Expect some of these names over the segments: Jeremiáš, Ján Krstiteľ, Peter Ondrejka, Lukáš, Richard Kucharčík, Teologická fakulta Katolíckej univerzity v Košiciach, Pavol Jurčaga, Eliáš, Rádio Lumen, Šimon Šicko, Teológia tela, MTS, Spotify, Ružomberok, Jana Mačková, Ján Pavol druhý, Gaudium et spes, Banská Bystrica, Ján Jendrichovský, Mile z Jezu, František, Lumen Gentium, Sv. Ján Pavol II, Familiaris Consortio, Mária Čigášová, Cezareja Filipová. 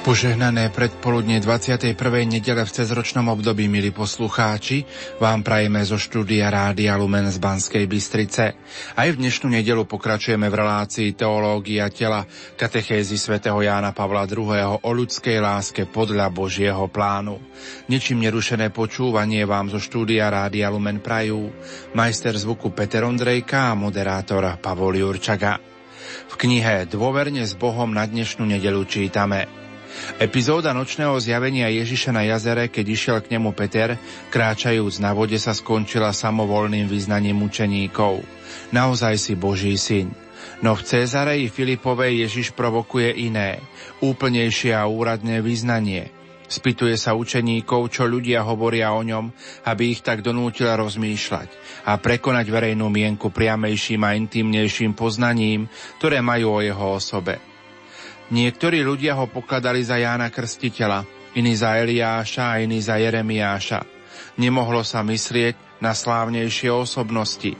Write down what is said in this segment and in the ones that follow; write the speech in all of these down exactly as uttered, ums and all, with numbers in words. Požehnané predpoludne dvadsiatej prvej nedele v cezročnom období, milí poslucháči, vám prajeme zo štúdia Rádia Lumen z Banskej Bystrice. Aj v dnešnú nedelu pokračujeme v relácii Teológia tela, katechézy svätého Jána Pavla druhého. o ľudskej láske podľa Božieho plánu. Ničím nerušené počúvanie vám zo štúdia Rádia Lumen prajú majster zvuku Peter Ondrejka a moderátor Pavol Jurčaga. V knihe Dôverne s Bohom na dnešnú nedelu čítame: Epizóda nočného zjavenia Ježiša na jazere, keď išiel k nemu Peter, kráčajúc na vode, sa skončila samovolným vyznaním učeníkov: Naozaj si Boží syn. No v Cezareji Filipovej Ježiš provokuje iné, úplnejšie a úradné vyznanie. Spýtuje sa učeníkov, čo ľudia hovoria o ňom, aby ich tak donútil rozmýšľať a prekonať verejnú mienku priamejším a intimnejším poznaním, ktoré majú o jeho osobe. Niektorí ľudia ho pokladali za Jána Krstiteľa, iní za Eliáša a iní za Jeremiáša. Nemohlo sa myslieť na slávnejšie osobnosti.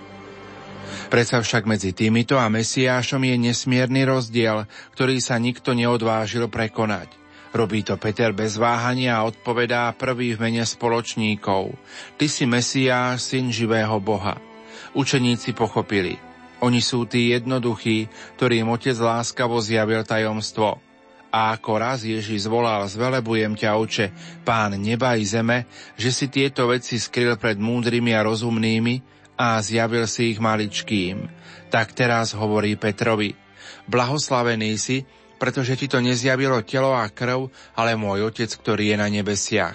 Predsa však medzi týmito a Mesiášom je nesmierny rozdiel, ktorý sa nikto neodvážil prekonať. Robí to Peter bez váhania a odpovedá prvý v mene spoločníkov: Ty si Mesiáš, syn živého Boha. Učeníci pochopili. Oni sú tí jednoduchí, ktorým Otec láskavo zjavil tajomstvo. A ako raz Ježiš volal: Zvelebujem ťa, Oče, Pán neba i zeme, že si tieto veci skryl pred múdrymi a rozumnými a zjavil si ich maličkým. Tak teraz hovorí Petrovi: Blahoslavený si, pretože ti to nezjavilo telo a krv, ale môj Otec, ktorý je na nebesiach.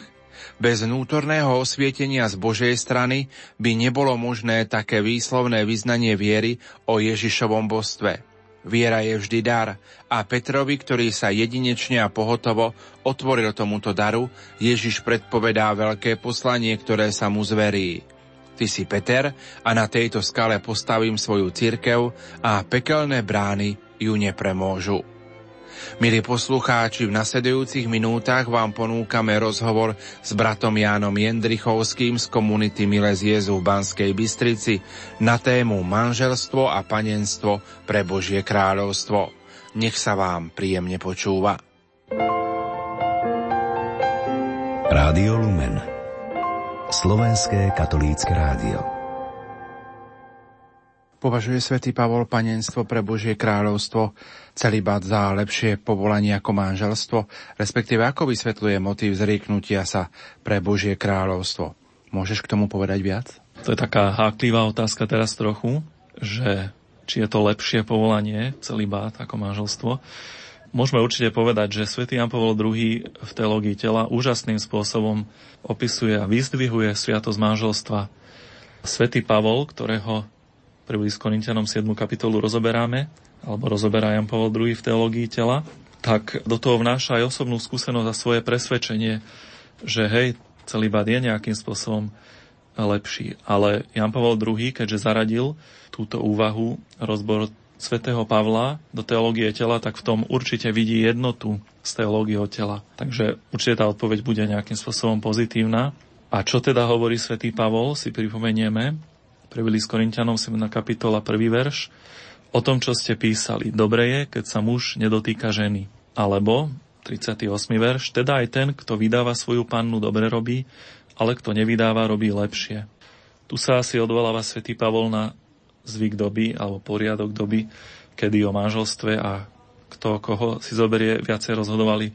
Bez vnútorného osvietenia z Božej strany by nebolo možné také výslovné vyznanie viery o Ježišovom božstve. Viera je vždy dar a Petrovi, ktorý sa jedinečne a pohotovo otvoril tomuto daru, Ježiš predpovedá veľké poslanie, ktoré sa mu zverí. Ty si Peter a na tejto skale postavím svoju cirkev a pekelné brány ju nepremôžu. Milí poslucháči, v nasledujúcich minútach vám ponúkame rozhovor s bratom Jánom Jendrichovským z komunity Mile z Jezu v Banskej Bystrici na tému Manželstvo a panenstvo pre Božie kráľovstvo. Nech sa vám príjemne počúva. Rádio Lumen, slovenské katolícke rádio. Považuje svätý Pavol panenstvo pre Božie kráľovstvo, celibát za lepšie povolanie ako manželstvo, respektíve ako vysvetľuje motív zrieknutia sa pre Božie kráľovstvo? Môžeš k tomu povedať viac? To je taká háklivá otázka teraz trochu, že či je to lepšie povolanie, celibát ako manželstvo. Môžeme určite povedať, že svätý Ján Pavol druhý. v Teológii tela úžasným spôsobom opisuje a vyzdvihuje sviatosť manželstva. Svätý Pavol, ktorého Prvý s Korintanom siedmu kapitolu rozoberáme, alebo rozoberá Ján Pavol druhý. v Teológii tela, tak do toho vnáša aj osobnú skúsenosť a svoje presvedčenie, že hej, celibát je nejakým spôsobom lepší. Ale Ján Pavol druhý., keďže zaradil túto úvahu, rozbor svätého Pavla do teológie tela, tak v tom určite vidí jednotu s teológiou tela. Takže určite tá odpoveď bude nejakým spôsobom pozitívna. A čo teda hovorí svätý Pavol, si pripomenieme. Prvý s Korinťanom, siedma kapitola, prvý verš. O tom, čo ste písali: Dobre je, keď sa muž nedotýka ženy. Alebo, tridsiaty ôsmy verš. Teda aj ten, kto vydáva svoju pannu, dobre robí, ale kto nevydáva, robí lepšie. Tu sa asi odvoláva svätý Pavol na zvyk doby, alebo poriadok doby, kedy o manželstve a kto koho si zoberie, viacej rozhodovali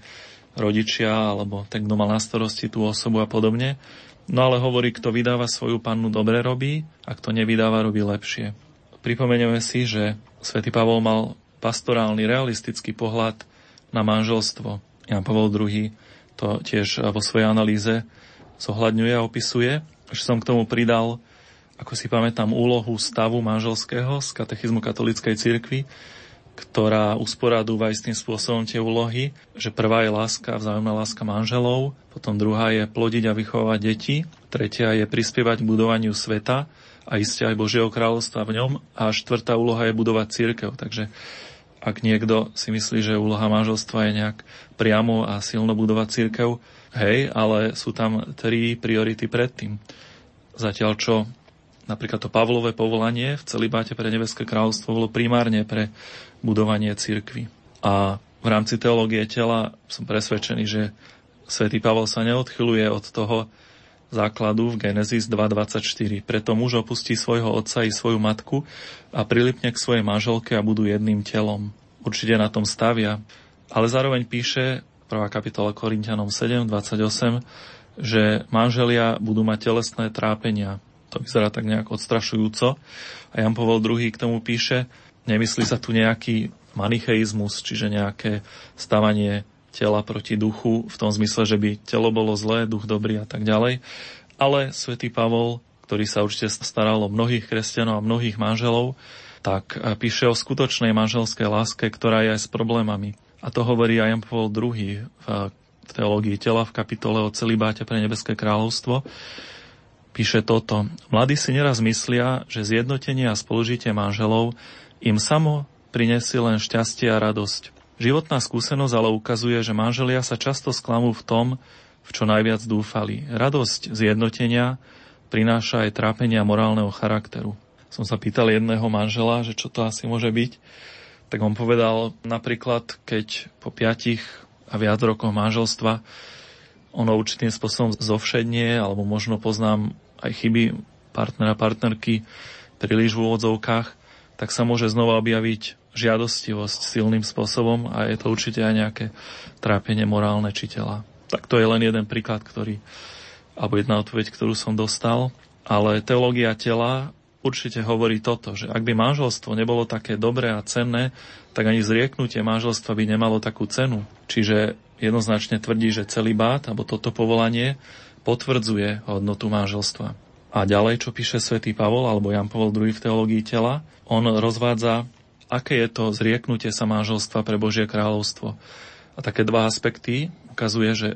rodičia, alebo ten, kto mal na starosti tú osobu a podobne. No ale hovorí, kto vydáva svoju pannu, dobre robí, a kto nevydáva, robí lepšie. Pripomenieme si, že svätý Pavol mal pastorálny, realistický pohľad na manželstvo. Ján Pavol druhý. to tiež vo svojej analýze zohľadňuje a opisuje. Že som k tomu pridal, ako si pamätám, úlohu stavu manželského z katechizmu katolíckej cirkvi, ktorá usporadúva istým spôsobom tie úlohy, že prvá je láska, vzájomná láska manželov, potom druhá je plodiť a vychovávať deti, tretia je prispievať k budovaniu sveta a iste aj Božieho kráľovstva v ňom, a štvrtá úloha je budovať cirkev. Takže ak niekto si myslí, že úloha manželstva je nejak priamo a silno budovať cirkev, hej, ale sú tam tri priority predtým. Zatiaľ čo napríklad to Pavlové povolanie v celibáte pre nebeské kráľovstvo bolo primárne pre budovanie cirkvi. A v rámci teológie tela som presvedčený, že svätý Pavol sa neodchyluje od toho základu v Genesis dva dvadsaťštyri. Preto muž opustí svojho otca i svoju matku a prilipne k svojej manželke a budú jedným telom. Určite na tom stavia. Ale zároveň píše prvá kapitola Korintianom sedem dvadsaťosem, že manželia budú mať telesné trápenia. To vyzerá tak nejak odstrašujúco. A Ján Pavol druhý. k tomu píše, nemyslí sa tu nejaký manicheizmus, čiže nejaké stavanie tela proti duchu, v tom zmysle, že by telo bolo zlé, duch dobrý a tak ďalej. Ale svätý Pavol, ktorý sa určite staral o mnohých kresťanov a mnohých manželov, tak píše o skutočnej manželskej láske, ktorá je aj s problémami. A to hovorí aj Ján Pavol druhý. v, v teológii tela v kapitole o celibáte pre nebeské kráľovstvo. Píše toto. Mladí si neraz myslia, že zjednotenie a spolužitie manželov im samo prinesie len šťastie a radosť. Životná skúsenosť ale ukazuje, že manželia sa často sklamú v tom, v čo najviac dúfali. Radosť zjednotenia prináša aj trápenia morálneho charakteru. Som sa pýtal jedného manžela, že čo to asi môže byť, tak on povedal napríklad, keď po piatich a viac rokoch manželstva ono určitým spôsobom zovšednie, alebo možno poznám aj chyby partnera, partnerky príliš v úvodzovkách, tak sa môže znova objaviť žiadostivosť silným spôsobom a je to určite aj nejaké trápenie morálne či tela. Tak to je len jeden príklad, ktorý, alebo jedna odpoveď, ktorú som dostal. Ale teológia tela určite hovorí toto, že ak by manželstvo nebolo také dobré a cenné, tak ani zrieknutie manželstva by nemalo takú cenu. Čiže jednoznačne tvrdí, že celibát, alebo toto povolanie, potvrdzuje hodnotu manželstva. A ďalej, čo píše svätý Pavol alebo Ján Pavol druhý. V teológii tela, on rozvádza, aké je to zrieknutie sa manželstva pre Božie kráľovstvo. A také dva aspekty ukazuje, že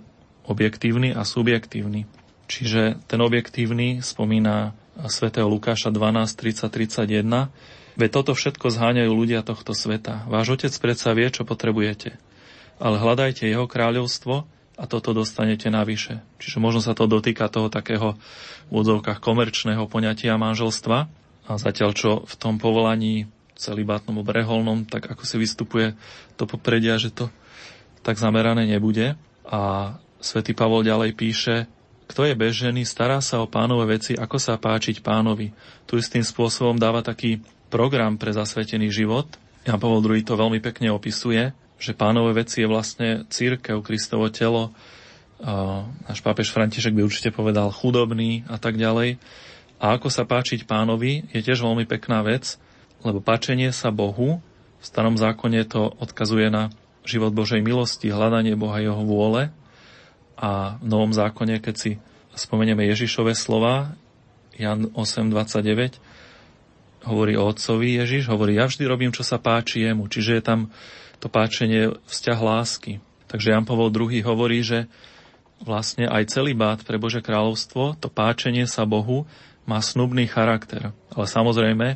objektívny a subjektívny. Čiže ten objektívny spomína svätého Lukáša dvanásť tridsať tridsaťjeden. Veď toto všetko zháňajú ľudia tohto sveta. Váš otec predsa vie, čo potrebujete. Ale hľadajte jeho kráľovstvo a toto dostanete navyše. Čiže možno sa to dotýka toho takého v úvodzovkách komerčného poňatia manželstva. A zatiaľ, čo v tom povolaní celibátnom obreholnom, tak ako si vystupuje to popredia, že to tak zamerané nebude. A svätý Pavol ďalej píše, kto je bez ženy, stará sa o pánové veci, ako sa páčiť pánovi. Tu istým spôsobom dáva taký program pre zasvetený život. Ján Pavol druhý. to veľmi pekne opisuje, že pánové veci je vlastne cirkev, Kristovo telo. Náš pápež František by určite povedal chudobný a tak ďalej. A ako sa páčiť pánovi je tiež veľmi pekná vec, lebo páčenie sa Bohu, v starom zákone to odkazuje na život Božej milosti, hľadanie Boha jeho vôle, a v novom zákone, keď si spomenieme Ježišove slova, Ján osem dvadsaťdeväť, hovorí o otcovi Ježiš, hovorí, ja vždy robím, čo sa páči jemu, čiže je tam to páčenie, vzťah lásky. Takže Ján Pavol druhý. hovorí, že vlastne aj celibát pre Božie kráľovstvo, to páčenie sa Bohu má snubný charakter, ale samozrejme,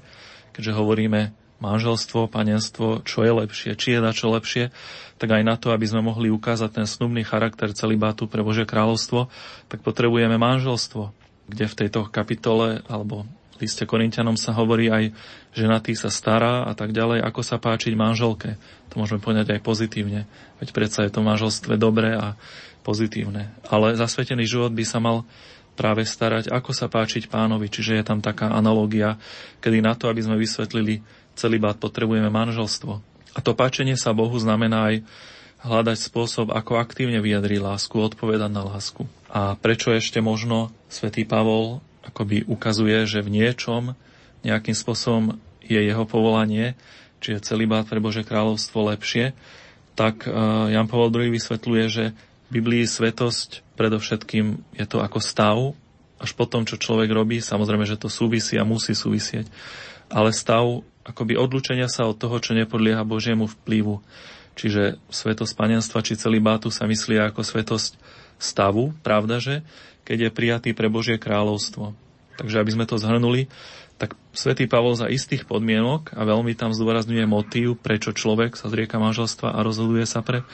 keďže hovoríme manželstvo, panenstvo, čo je lepšie, či je na čo lepšie, tak aj na to, aby sme mohli ukázať ten snubný charakter celibátu pre Božie kráľovstvo, tak potrebujeme manželstvo, kde v tejto kapitole alebo liste Korintianom sa hovorí aj, že na tý sa stará a tak ďalej, ako sa páčiť manželke. To môžeme poňať aj pozitívne, veď predsa je to manželstve dobré a pozitívne. Ale zasvetený život by sa mal práve starať, ako sa páčiť pánovi. Čiže je tam taká analogia, kedy na to, aby sme vysvetlili celibát, potrebujeme manželstvo. A to páčenie sa Bohu znamená aj hľadať spôsob, ako aktívne vyjadriť lásku, odpovedať na lásku. A prečo ešte možno svätý Pavol akoby ukazuje, že v niečom, nejakým spôsobom je jeho povolanie, či je celibát pre Božie kráľovstvo lepšie, tak Ján Pavol druhý. vysvetľuje, že v Biblii svetosť predovšetkým je to ako stav, až po tom, čo človek robí, samozrejme, že to súvisí a musí súvisieť, ale stav akoby odlučenia sa od toho, čo nepodlieha Božiemu vplyvu. Čiže svetosť panenstva či celibátu sa myslí ako svetosť stavu, pravdaže, keď je prijatý pre Božie kráľovstvo. Takže aby sme to zhrnuli, tak svätý Pavol za istých podmienok, a veľmi tam zdôrazňuje motív, prečo človek sa zrieka manželstva a rozhoduje sa pre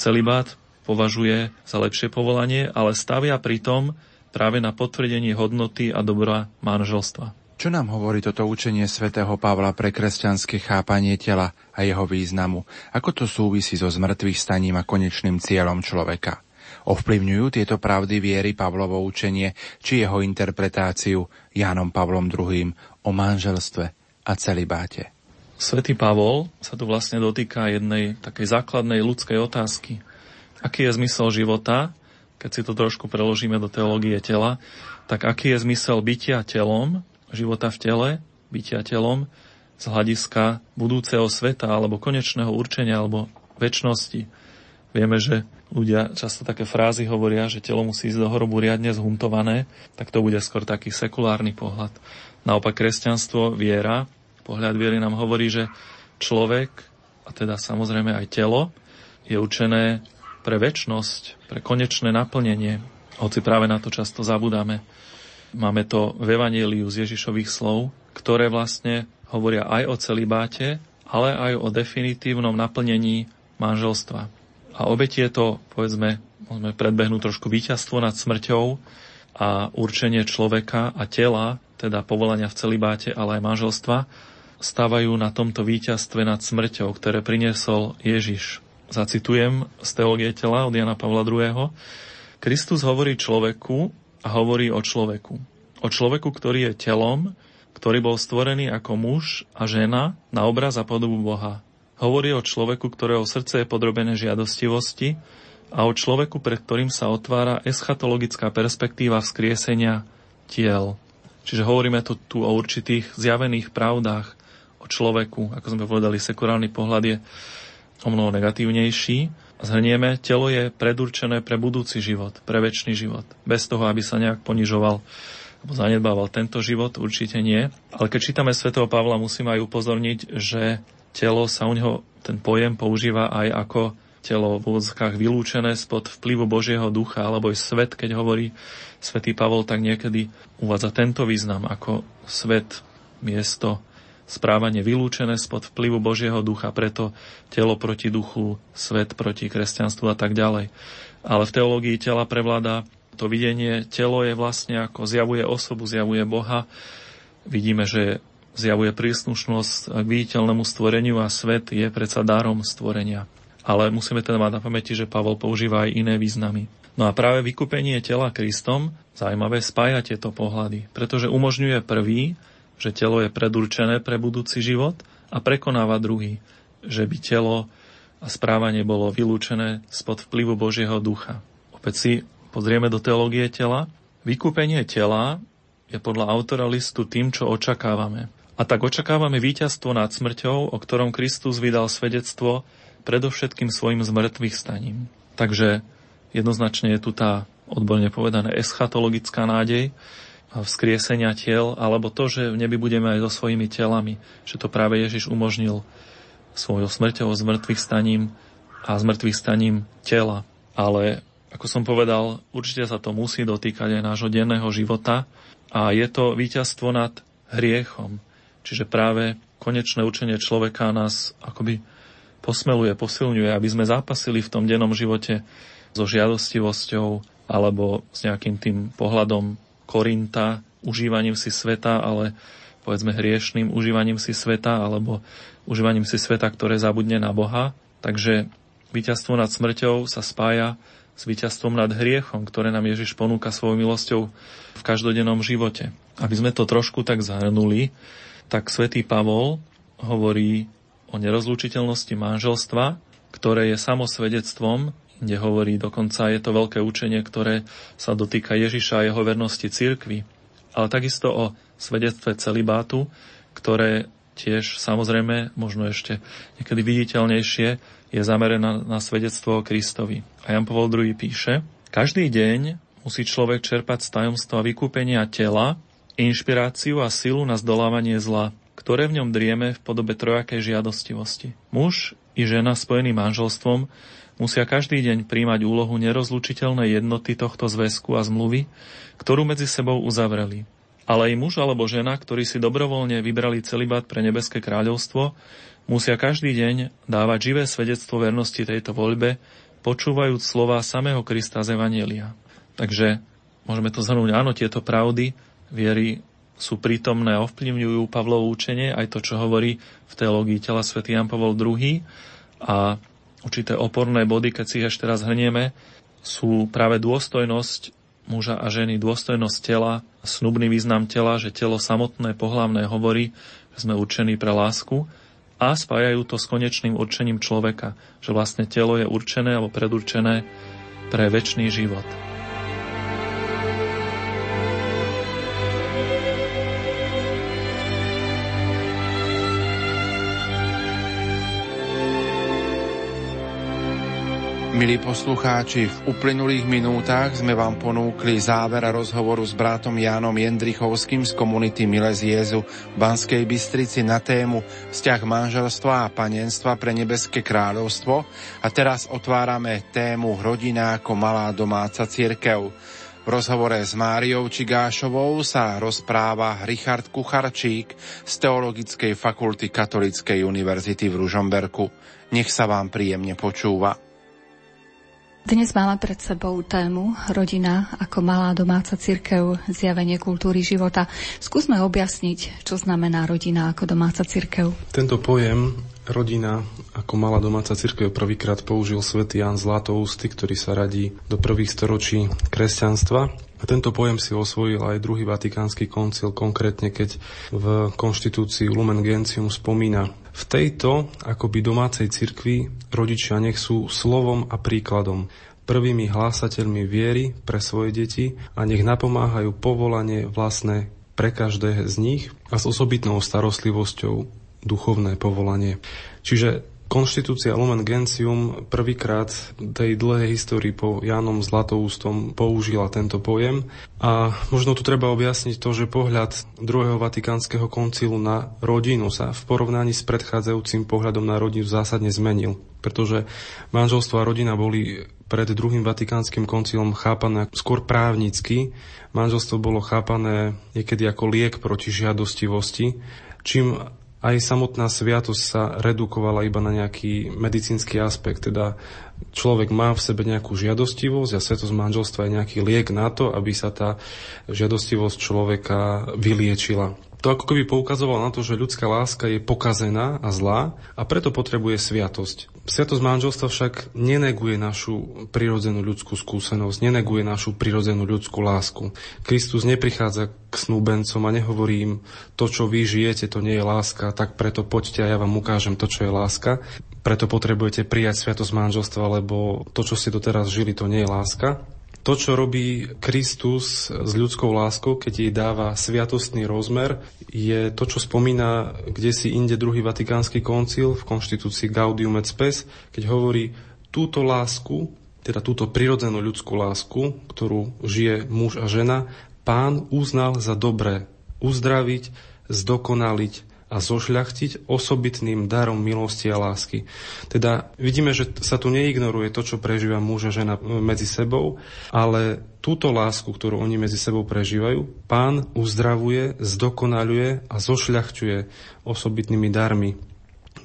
celibát, považuje za lepšie povolanie, ale stavia pritom práve na potvrdenie hodnoty a dobra manželstva. Čo nám hovorí toto učenie svätého Pavla pre kresťanské chápanie tela a jeho významu? Ako to súvisí so zmrtvých staním a konečným cieľom človeka? Ovplyvňujú tieto pravdy viery Pavlovo učenie či jeho interpretáciu Jánom Pavlom druhým o manželstve a celibáte? Svätý Pavol sa tu vlastne dotýka jednej takej základnej ľudskej otázky. Aký je zmysel života? Keď si to trošku preložíme do teológie tela, tak aký je zmysel bytia telom, života v tele, bytia telom z hľadiska budúceho sveta alebo konečného určenia alebo večnosti. Vieme, že ľudia často také frázy hovoria, že telo musí ísť do hrobu riadne zhuntované, tak to bude skôr taký sekulárny pohľad. Naopak kresťanstvo, viera, pohľad viery nám hovorí, že človek, a teda samozrejme aj telo, je učené pre večnosť, pre konečné naplnenie, hoci práve na to často zabudáme. Máme to v Evanjeliu z Ježišových slov, ktoré vlastne hovoria aj o celibáte, ale aj o definitívnom naplnení manželstva. A obe tieto, povedzme, môžeme predbehnúť trošku víťazstvo nad smrťou a určenie človeka a tela, teda povolania v celibáte, ale aj manželstva, stávajú na tomto víťazstve nad smrťou, ktoré priniesol Ježiš. Zacitujem z Teológie tela od Jana Pavla druhého. Kristus hovorí človeku, a hovorí o človeku. O človeku, ktorý je telom, ktorý bol stvorený ako muž a žena na obraz a podobu Boha. Hovorí o človeku, ktorého srdce je podrobené žiadostivosti a o človeku, pred ktorým sa otvára eschatologická perspektíva vzkriesenia tiel. Čiže hovoríme tu, tu o určitých zjavených pravdách o človeku. Ako sme povedali, sekulárny pohľad je o mnoho negatívnejší. Zhrnieme, telo je predurčené pre budúci život, pre večný život. Bez toho, aby sa nejak ponižoval alebo zanedbával tento život, určite nie. Ale keď čítame svätého Pavla, musím aj upozorniť, že telo sa u neho, ten pojem používa aj ako telo v úvodzkách vylúčené spod vplyvu Božieho ducha, alebo aj svet, keď hovorí svätý Pavol, tak niekedy uvádza tento význam ako svet, miesto, správanie vylúčené spod vplyvu Božieho ducha, preto telo proti duchu, svet proti kresťanstvu a tak ďalej. Ale v teológii tela prevláda to videnie, telo je vlastne ako zjavuje osobu, zjavuje Boha. Vidíme, že zjavuje príslušnosť k viditeľnému stvoreniu a svet je predsa darom stvorenia. Ale musíme teda mať na pamäti, že Pavol používa aj iné významy. No a práve vykúpenie tela Kristom, zaujímavé, spája tieto pohľady, pretože umožňuje prvý, že telo je predurčené pre budúci život a prekonáva druhý, že by telo a správanie bolo vylúčené spod vplyvu Božieho ducha. Opäť si pozrieme do teológie tela. Vykúpenie tela je podľa autora listu tým, čo očakávame. A tak očakávame víťazstvo nad smrťou, o ktorom Kristus vydal svedectvo predovšetkým svojim zmrtvých staním. Takže jednoznačne je tu tá, odborne povedané, eschatologická nádej, vzkriesenia tiel, alebo to, že v nebi budeme aj so svojimi telami, že to práve Ježiš umožnil svojou smrťou, zmrtvých staním a zmrtvých staním tela. Ale, ako som povedal, určite sa to musí dotýkať aj nášho denného života a je to víťazstvo nad hriechom. Čiže práve konečné učenie človeka nás akoby posmeluje, posilňuje, aby sme zápasili v tom dennom živote so žiadostivosťou alebo s nejakým tým pohľadom Korinta, užívaním si sveta, ale povedzme hriešným užívaním si sveta, alebo užívaním si sveta, ktoré zabudne na Boha. Takže víťazstvo nad smrťou sa spája s víťazstvom nad hriechom, ktoré nám Ježiš ponúka svojou milosťou v každodennom živote. Aby sme to trošku tak zahrnuli, tak svätý Pavol hovorí o nerozlučiteľnosti manželstva, ktoré je samosvedectvom, kde hovorí, dokonca je to veľké učenie, ktoré sa dotýka Ježiša a jeho vernosti cirkvi, ale takisto o svedectve celibátu, ktoré tiež samozrejme, možno ešte niekedy viditeľnejšie, je zamerané na svedectvo o Kristovi. A Ján Pavol druhý píše, každý deň musí človek čerpať z tajomstva vykúpenia tela, inšpiráciu a silu na zdolávanie zla, ktoré v ňom drieme v podobe trojakej žiadostivosti. Muž i žena spojený manželstvom musia každý deň príjmať úlohu nerozlučiteľnej jednoty tohto zväzku a zmluvy, ktorú medzi sebou uzavreli. Ale i muž alebo žena, ktorí si dobrovoľne vybrali celibát pre nebeské kráľovstvo, musia každý deň dávať živé svedectvo vernosti tejto voľbe, počúvajúc slová samého Krista z Evanjelia. Takže môžeme to zhrnúť, áno, tieto pravdy viery sú prítomné, ovplyvňujú Pavlovo učenie, aj to, čo hovorí v teológii tela svätý Ján Pavol druhý. A určité oporné body, keď si ich ešte raz hrnieme, sú práve dôstojnosť muža a ženy, dôstojnosť tela, snubný význam tela, že telo samotné pohlavné hovorí, že sme určení pre lásku, a spájajú to s konečným určením človeka, že vlastne telo je určené alebo predurčené pre večný život. Milí poslucháči, v uplynulých minútach sme vám ponúkli záver rozhovoru s bratom Jánom Jendrichovským z komunity Mile z Jezu v Banskej Bystrici na tému vzťah manželstva a panenstva pre nebeské kráľovstvo, a teraz otvárame tému rodina ako malá domáca cirkev. V rozhovore s Máriou Čigášovou sa rozpráva Richard Kucharčík z Teologickej fakulty Katolíckej univerzity v Ružomberku. Nech sa vám príjemne počúva. Dnes máme pred sebou tému Rodina ako malá domáca cirkev, zjavenie kultúry života. Skúsme objasniť, čo znamená rodina ako domáca cirkev. Tento pojem rodina ako malá domáca cirkev prvýkrát použil svätý Ján Zlatoústy, ktorý sa radí do prvých storočí kresťanstva. A tento pojem si osvojil aj druhý Vatikánsky koncil, konkrétne keď v konštitúcii Lumen Gentium spomína: v tejto akoby domácej cirkvi rodičia nech sú slovom a príkladom prvými hlásateľmi viery pre svoje deti a nech napomáhajú povolanie vlastné pre každé z nich a s osobitnou starostlivosťou duchovné povolanie. Čiže konštitúcia Lumen Gentium prvýkrát tej dlhej histórii po Jánom Zlatoústom použila tento pojem, a možno tu treba objasniť to, že pohľad druhého Vatikánskeho koncilu na rodinu sa v porovnaní s predchádzajúcim pohľadom na rodinu zásadne zmenil, pretože manželstvo a rodina boli pred druhým Vatikánskym koncilom chápané skôr právnicky. Manželstvo bolo chápané niekedy ako liek proti žiadostivosti, čím aj samotná sviatosť sa redukovala iba na nejaký medicínsky aspekt, teda človek má v sebe nejakú žiadostivosť a sviatosť manželstva je nejaký liek na to, aby sa tá žiadostivosť človeka vyliečila. To ako keby poukazovalo na to, že ľudská láska je pokazená a zlá a preto potrebuje sviatosť. Sviatosť manželstva však neneguje našu prirodzenú ľudskú skúsenosť, neneguje našu prirodzenú ľudskú lásku. Kristus neprichádza k snúbencom a nehovorí im: to, čo vy žijete, to nie je láska, tak preto poďte a ja vám ukážem to, čo je láska. Preto potrebujete prijať sviatosť manželstva, lebo to, čo ste doteraz žili, to nie je láska. To, čo robí Kristus s ľudskou láskou, keď jej dáva sviatostný rozmer, je to, čo spomína kdesi inde druhý Vatikánsky koncil v konštitúcii Gaudium et spes, keď hovorí: túto lásku, teda túto prirodzenú ľudskú lásku, ktorú žije muž a žena, Pán uznal za dobré uzdraviť, zdokonaliť a zošľachtiť osobitným darom milosti a lásky. Teda vidíme, že sa tu neignoruje to, čo prežíva muž a žena medzi sebou, ale túto lásku, ktorú oni medzi sebou prežívajú, Pán uzdravuje, zdokonaľuje a zošľachťuje osobitnými darmi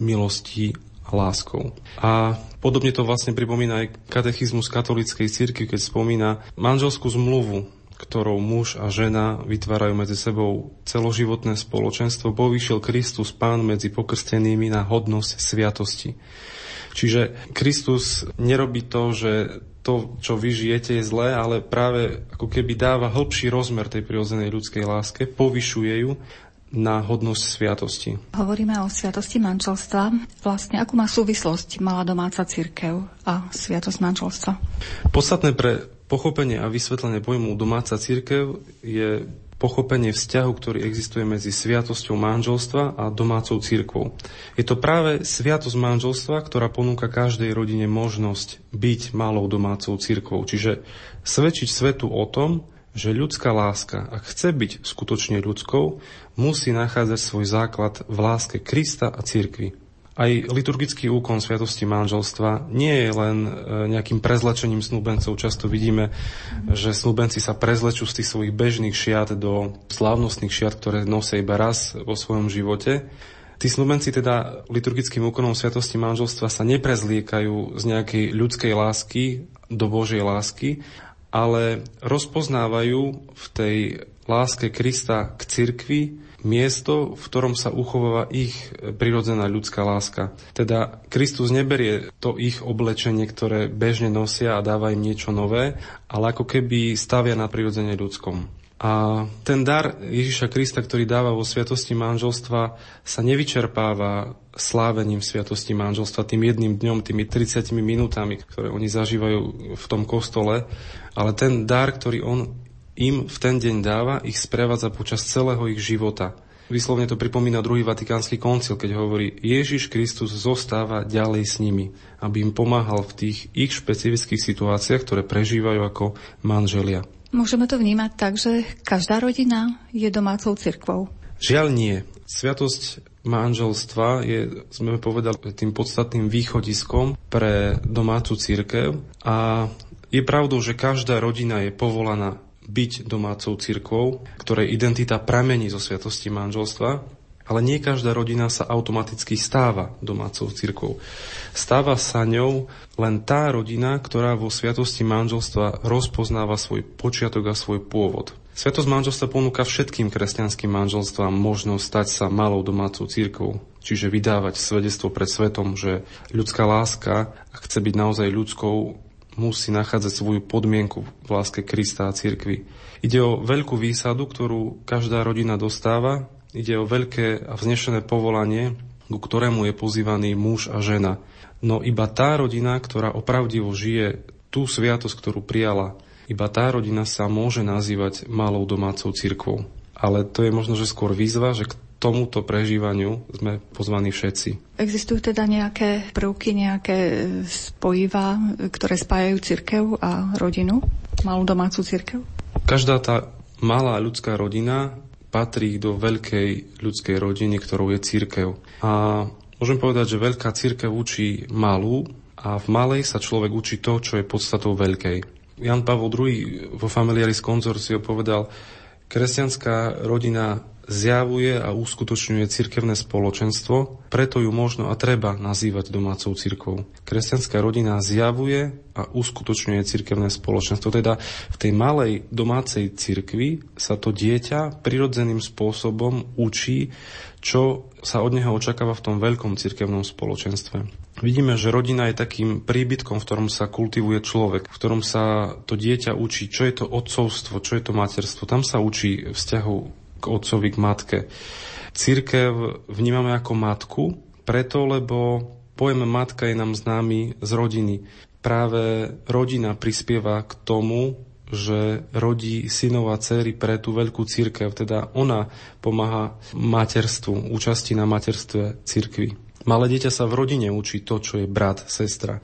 milosti a láskou. A podobne to vlastne pripomína aj katechizmus katolíckej cirkvi, keď spomína manželskú zmluvu, ktorou muž a žena vytvárajú medzi sebou celoživotné spoločenstvo, povýšil Kristus Pán medzi pokrstenými na hodnosť sviatosti. Čiže Kristus nerobí to, že to, čo vy žijete, je zlé, ale práve ako keby dáva hĺbší rozmer tej prirodzenej ľudskej láske, povyšuje ju na hodnosť sviatosti. Hovoríme o sviatosti manželstva. Vlastne, akú má súvislosť malá domáca cirkev a sviatosť manželstva? Podstatné pre pochopenie a vysvetlenie pojmu domáca cirkev je pochopenie vzťahu, ktorý existuje medzi sviatosťou manželstva a domácou cirkvou. Je to práve sviatosť manželstva, ktorá ponúka každej rodine možnosť byť malou domácou cirkvou, čiže svedčiť svetu o tom, že ľudská láska, ak chce byť skutočne ľudskou, musí nachádzať svoj základ v láske Krista a cirkvi. Aj liturgický úkon sviatosti manželstva nie je len nejakým prezlečením snúbencov. Často vidíme, že snúbenci sa prezlečú z tých svojich bežných šiat do slávnostných šiat, ktoré nosia iba raz vo svojom živote. Tí snúbenci teda liturgickým úkonom sviatosti manželstva sa neprezliekajú z nejakej ľudskej lásky do Božej lásky, ale rozpoznávajú v tej láske Krista k cirkvi miesto, v ktorom sa uchováva ich prirodzená ľudská láska. Teda Kristus neberie to ich oblečenie, ktoré bežne nosia a dáva im niečo nové, ale ako keby stavia na prirodzene ľudskom. A ten dar Ježiša Krista, ktorý dáva vo sviatosti manželstva, sa nevyčerpáva slávením sviatosti manželstva, tým jedným dňom, tými tridsiatimi minútami, ktoré oni zažívajú v tom kostole, ale ten dar, ktorý on im v ten deň dáva, ich sprevádza počas celého ich života. Vyslovne to pripomína druhý Vatikánsky koncil, keď hovorí, Ježiš Kristus zostáva ďalej s nimi, aby im pomáhal v tých ich špecifických situáciách, ktoré prežívajú ako manželia. Môžeme to vnímať tak, že každá rodina je domácou cirkvou. Žiaľ nie. Sviatosť manželstva je, sme povedali, tým podstatným východiskom pre domácu cirkev a je pravdou, že každá rodina je povolaná byť domácou cirkvou, ktorej identita pramení zo sviatosti manželstva, ale nie každá rodina sa automaticky stáva domácou cirkvou. Stáva sa ňou len tá rodina, ktorá vo sviatosti manželstva rozpoznáva svoj počiatok a svoj pôvod. Sviatosť manželstva ponúka všetkým kresťanským manželstvám možnosť stať sa malou domácou cirkvou, čiže vydávať svedectvo pred svetom, že ľudská láska, ak chce byť naozaj ľudskou, musí nachádzať svoju podmienku v láske Krista a cirkvi. Ide o veľkú výsadu, ktorú každá rodina dostáva, ide o veľké a vznešené povolanie, ku ktorému je pozývaný muž a žena. No iba tá rodina, ktorá opravdivo žije tú sviatosť, ktorú prijala, iba tá rodina sa môže nazývať malou domácou cirkvou. Ale to je možno, že skôr výzva, že k tomuto prežívaniu sme pozvaní všetci. Existujú teda nejaké prvky, nejaké spojivá, ktoré spájajú cirkev a rodinu, malú domácu cirkev? Každá tá malá ľudská rodina patrí do veľkej ľudskej rodiny, ktorou je cirkev. A môžem povedať, že veľká cirkev učí malú a v malej sa človek učí to, čo je podstatou veľkej. Ján Pavol druhý. Vo Familiaris Consortio povedal, kresťanská rodina zjavuje a uskutočňuje cirkevné spoločenstvo, preto ju možno a treba nazývať domácou cirkvou. Kresťanská rodina zjavuje a uskutočňuje cirkevné spoločenstvo. Teda v tej malej domácej cirkvi sa to dieťa prirodzeným spôsobom učí, čo sa od neho očakáva v tom veľkom cirkevnom spoločenstve. Vidíme, že rodina je takým príbytkom, v ktorom sa kultivuje človek, v ktorom sa to dieťa učí, čo je to otcovstvo, čo je to materstvo. Tam sa učí vzťahu k otcovi, k matke. Cirkev vnímame ako matku, preto, lebo pojem matka je nám známy z rodiny. Práve rodina prispieva k tomu, že rodí synov a dcery pre tú veľkú cirkev. Teda ona pomáha materstvu, účasti na materstve cirkvi. Malé dieťa sa v rodine učí to, čo je brat, sestra.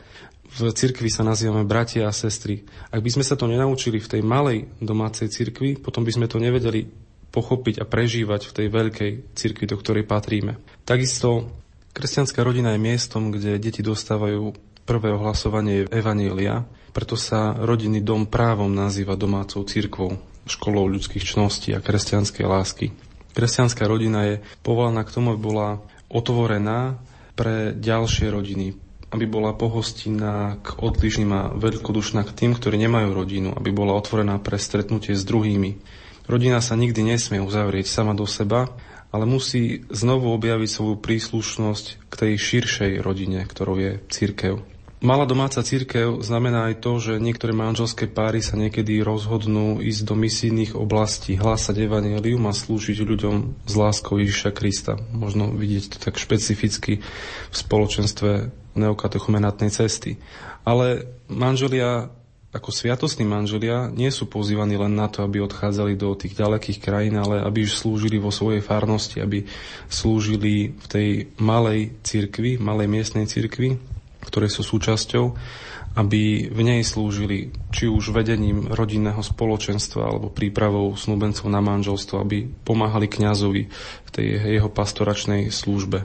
V cirkvi sa nazývame bratia a sestry. Ak by sme sa to nenaučili v tej malej domácej cirkvi, potom by sme to nevedeli pochopiť a prežívať v tej veľkej cirkvi, do ktorej patríme. Takisto kresťanská rodina je miestom, kde deti dostávajú prvé ohlasovanie evanjelia, preto sa rodinný dom právom nazýva domácou cirkvou, školou ľudských cností a kresťanskej lásky. Kresťanská rodina je povolaná k tomu, aby bola otvorená pre ďalšie rodiny, aby bola pohostinná k odlišným a veľkodušná k tým, ktorí nemajú rodinu, aby bola otvorená pre stretnutie s druhými. Rodina sa nikdy nesmie uzavrieť sama do seba, ale musí znovu objaviť svoju príslušnosť k tej širšej rodine, ktorou je cirkev. Malá domáca cirkev znamená aj to, že niektoré manželské páry sa niekedy rozhodnú ísť do misijných oblastí, hlásať evanjelium a slúžiť ľuďom s láskou Ježiša Krista. Možno vidieť to tak špecificky v spoločenstve neokatechumenátnej cesty. Ale manželia ako sviatostní manželia nie sú pozývaní len na to, aby odchádzali do tých ďalekých krajín, ale aby slúžili vo svojej farnosti, aby slúžili v tej malej cirkvi, malej miestnej cirkvi, ktoré sú súčasťou, aby v nej slúžili či už vedením rodinného spoločenstva alebo prípravou snúbencov na manželstvo, aby pomáhali kňazovi v tej jeho pastoračnej službe.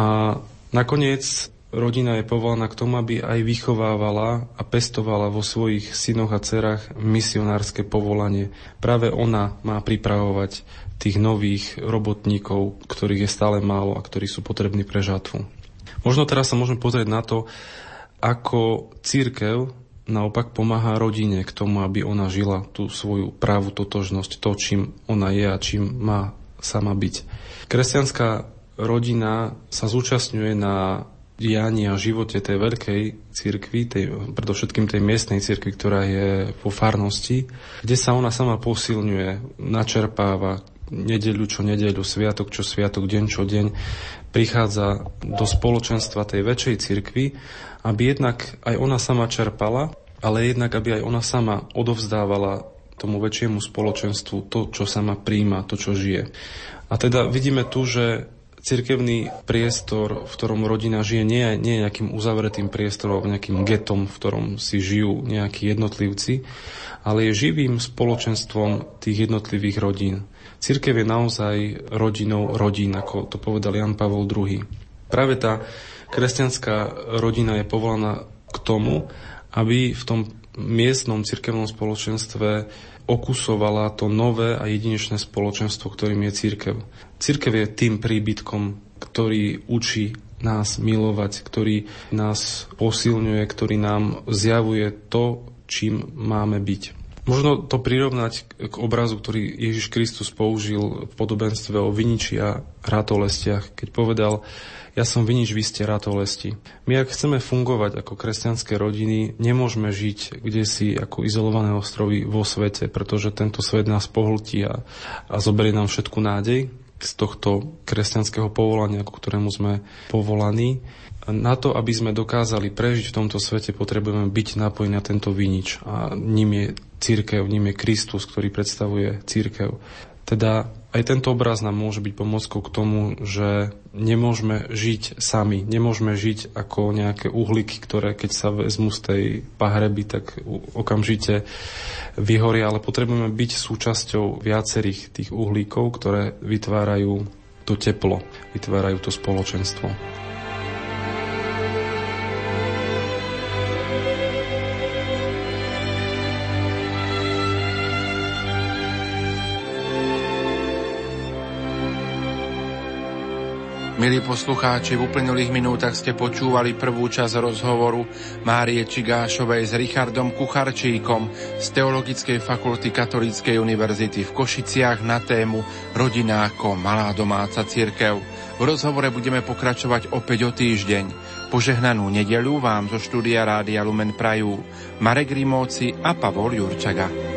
A nakoniec rodina je povolaná k tomu, aby aj vychovávala a pestovala vo svojich synoch a dcerách misionárske povolanie. Práve ona má pripravovať tých nových robotníkov, ktorých je stále málo a ktorí sú potrební pre žatvu. Možno teraz sa môžeme pozrieť na to, ako cirkev naopak pomáha rodine k tomu, aby ona žila tú svoju pravú totožnosť, to, čím ona je a čím má sama byť. Kresťanská rodina sa zúčastňuje na dianí a živote tej veľkej cirkvi, tej, predovšetkým tej miestnej cirkvi, ktorá je vo farnosti, kde sa ona sama posilňuje, načerpáva nedeľu čo nedeľu, sviatok čo sviatok, deň čo deň, prichádza do spoločenstva tej väčšej cirkvi, aby jednak aj ona sama čerpala, ale jednak aby aj ona sama odovzdávala tomu väčšiemu spoločenstvu to, čo sama príjma, to, čo žije. A teda vidíme tu, že cirkevný priestor, v ktorom rodina žije, nie je, nie je nejakým uzavretým priestorom, nejakým getom, v ktorom si žijú nejakí jednotlivci, ale je živým spoločenstvom tých jednotlivých rodín. Cirkev je naozaj rodinou rodín, ako to povedal Ján Pavol druhý. Práve tá kresťanská rodina je povolaná k tomu, aby v tom miestnom cirkevnom spoločenstve okusovala to nové a jedinečné spoločenstvo, ktorým je cirkev. Cirkev je tým príbytkom, ktorý učí nás milovať, ktorý nás posilňuje, ktorý nám zjavuje to, čím máme byť. Možno to prirovnať k obrazu, ktorý Ježiš Kristus použil v podobenstve o viniči a ratolestiach, keď povedal: ja som vinič, vy ste ratolesti. My, ak chceme fungovať ako kresťanské rodiny, nemôžeme žiť kdesi ako izolované ostrovy vo svete, pretože tento svet nás pohltí a, a zoberie nám všetku nádej z tohto kresťanského povolania, ku ktorému sme povolaní. Na to, aby sme dokázali prežiť v tomto svete, potrebujeme byť napojení na tento vinič. A ním je cirkev, ním je Kristus, ktorý predstavuje cirkev. Teda aj tento obraz nám môže byť pomockou k tomu, že nemôžeme žiť sami, nemôžeme žiť ako nejaké uhlíky, ktoré keď sa vezmu z tej pahreby, tak okamžite vyhoria, ale potrebujeme byť súčasťou viacerých tých uhlíkov, ktoré vytvárajú to teplo, vytvárajú to spoločenstvo. Milí poslucháči, v uplynulých minútach ste počúvali prvú časť rozhovoru Márie Čigášovej s Richardom Kucharčíkom z Teologickej fakulty Katolíckej univerzity v Košiciach na tému Rodina ako malá domáca cirkev. V rozhovore budeme pokračovať opäť o týždeň. Požehnanú nedeľu vám zo štúdia Rádia Lumen prajú Marek Rimóci a Pavol Jurčaga.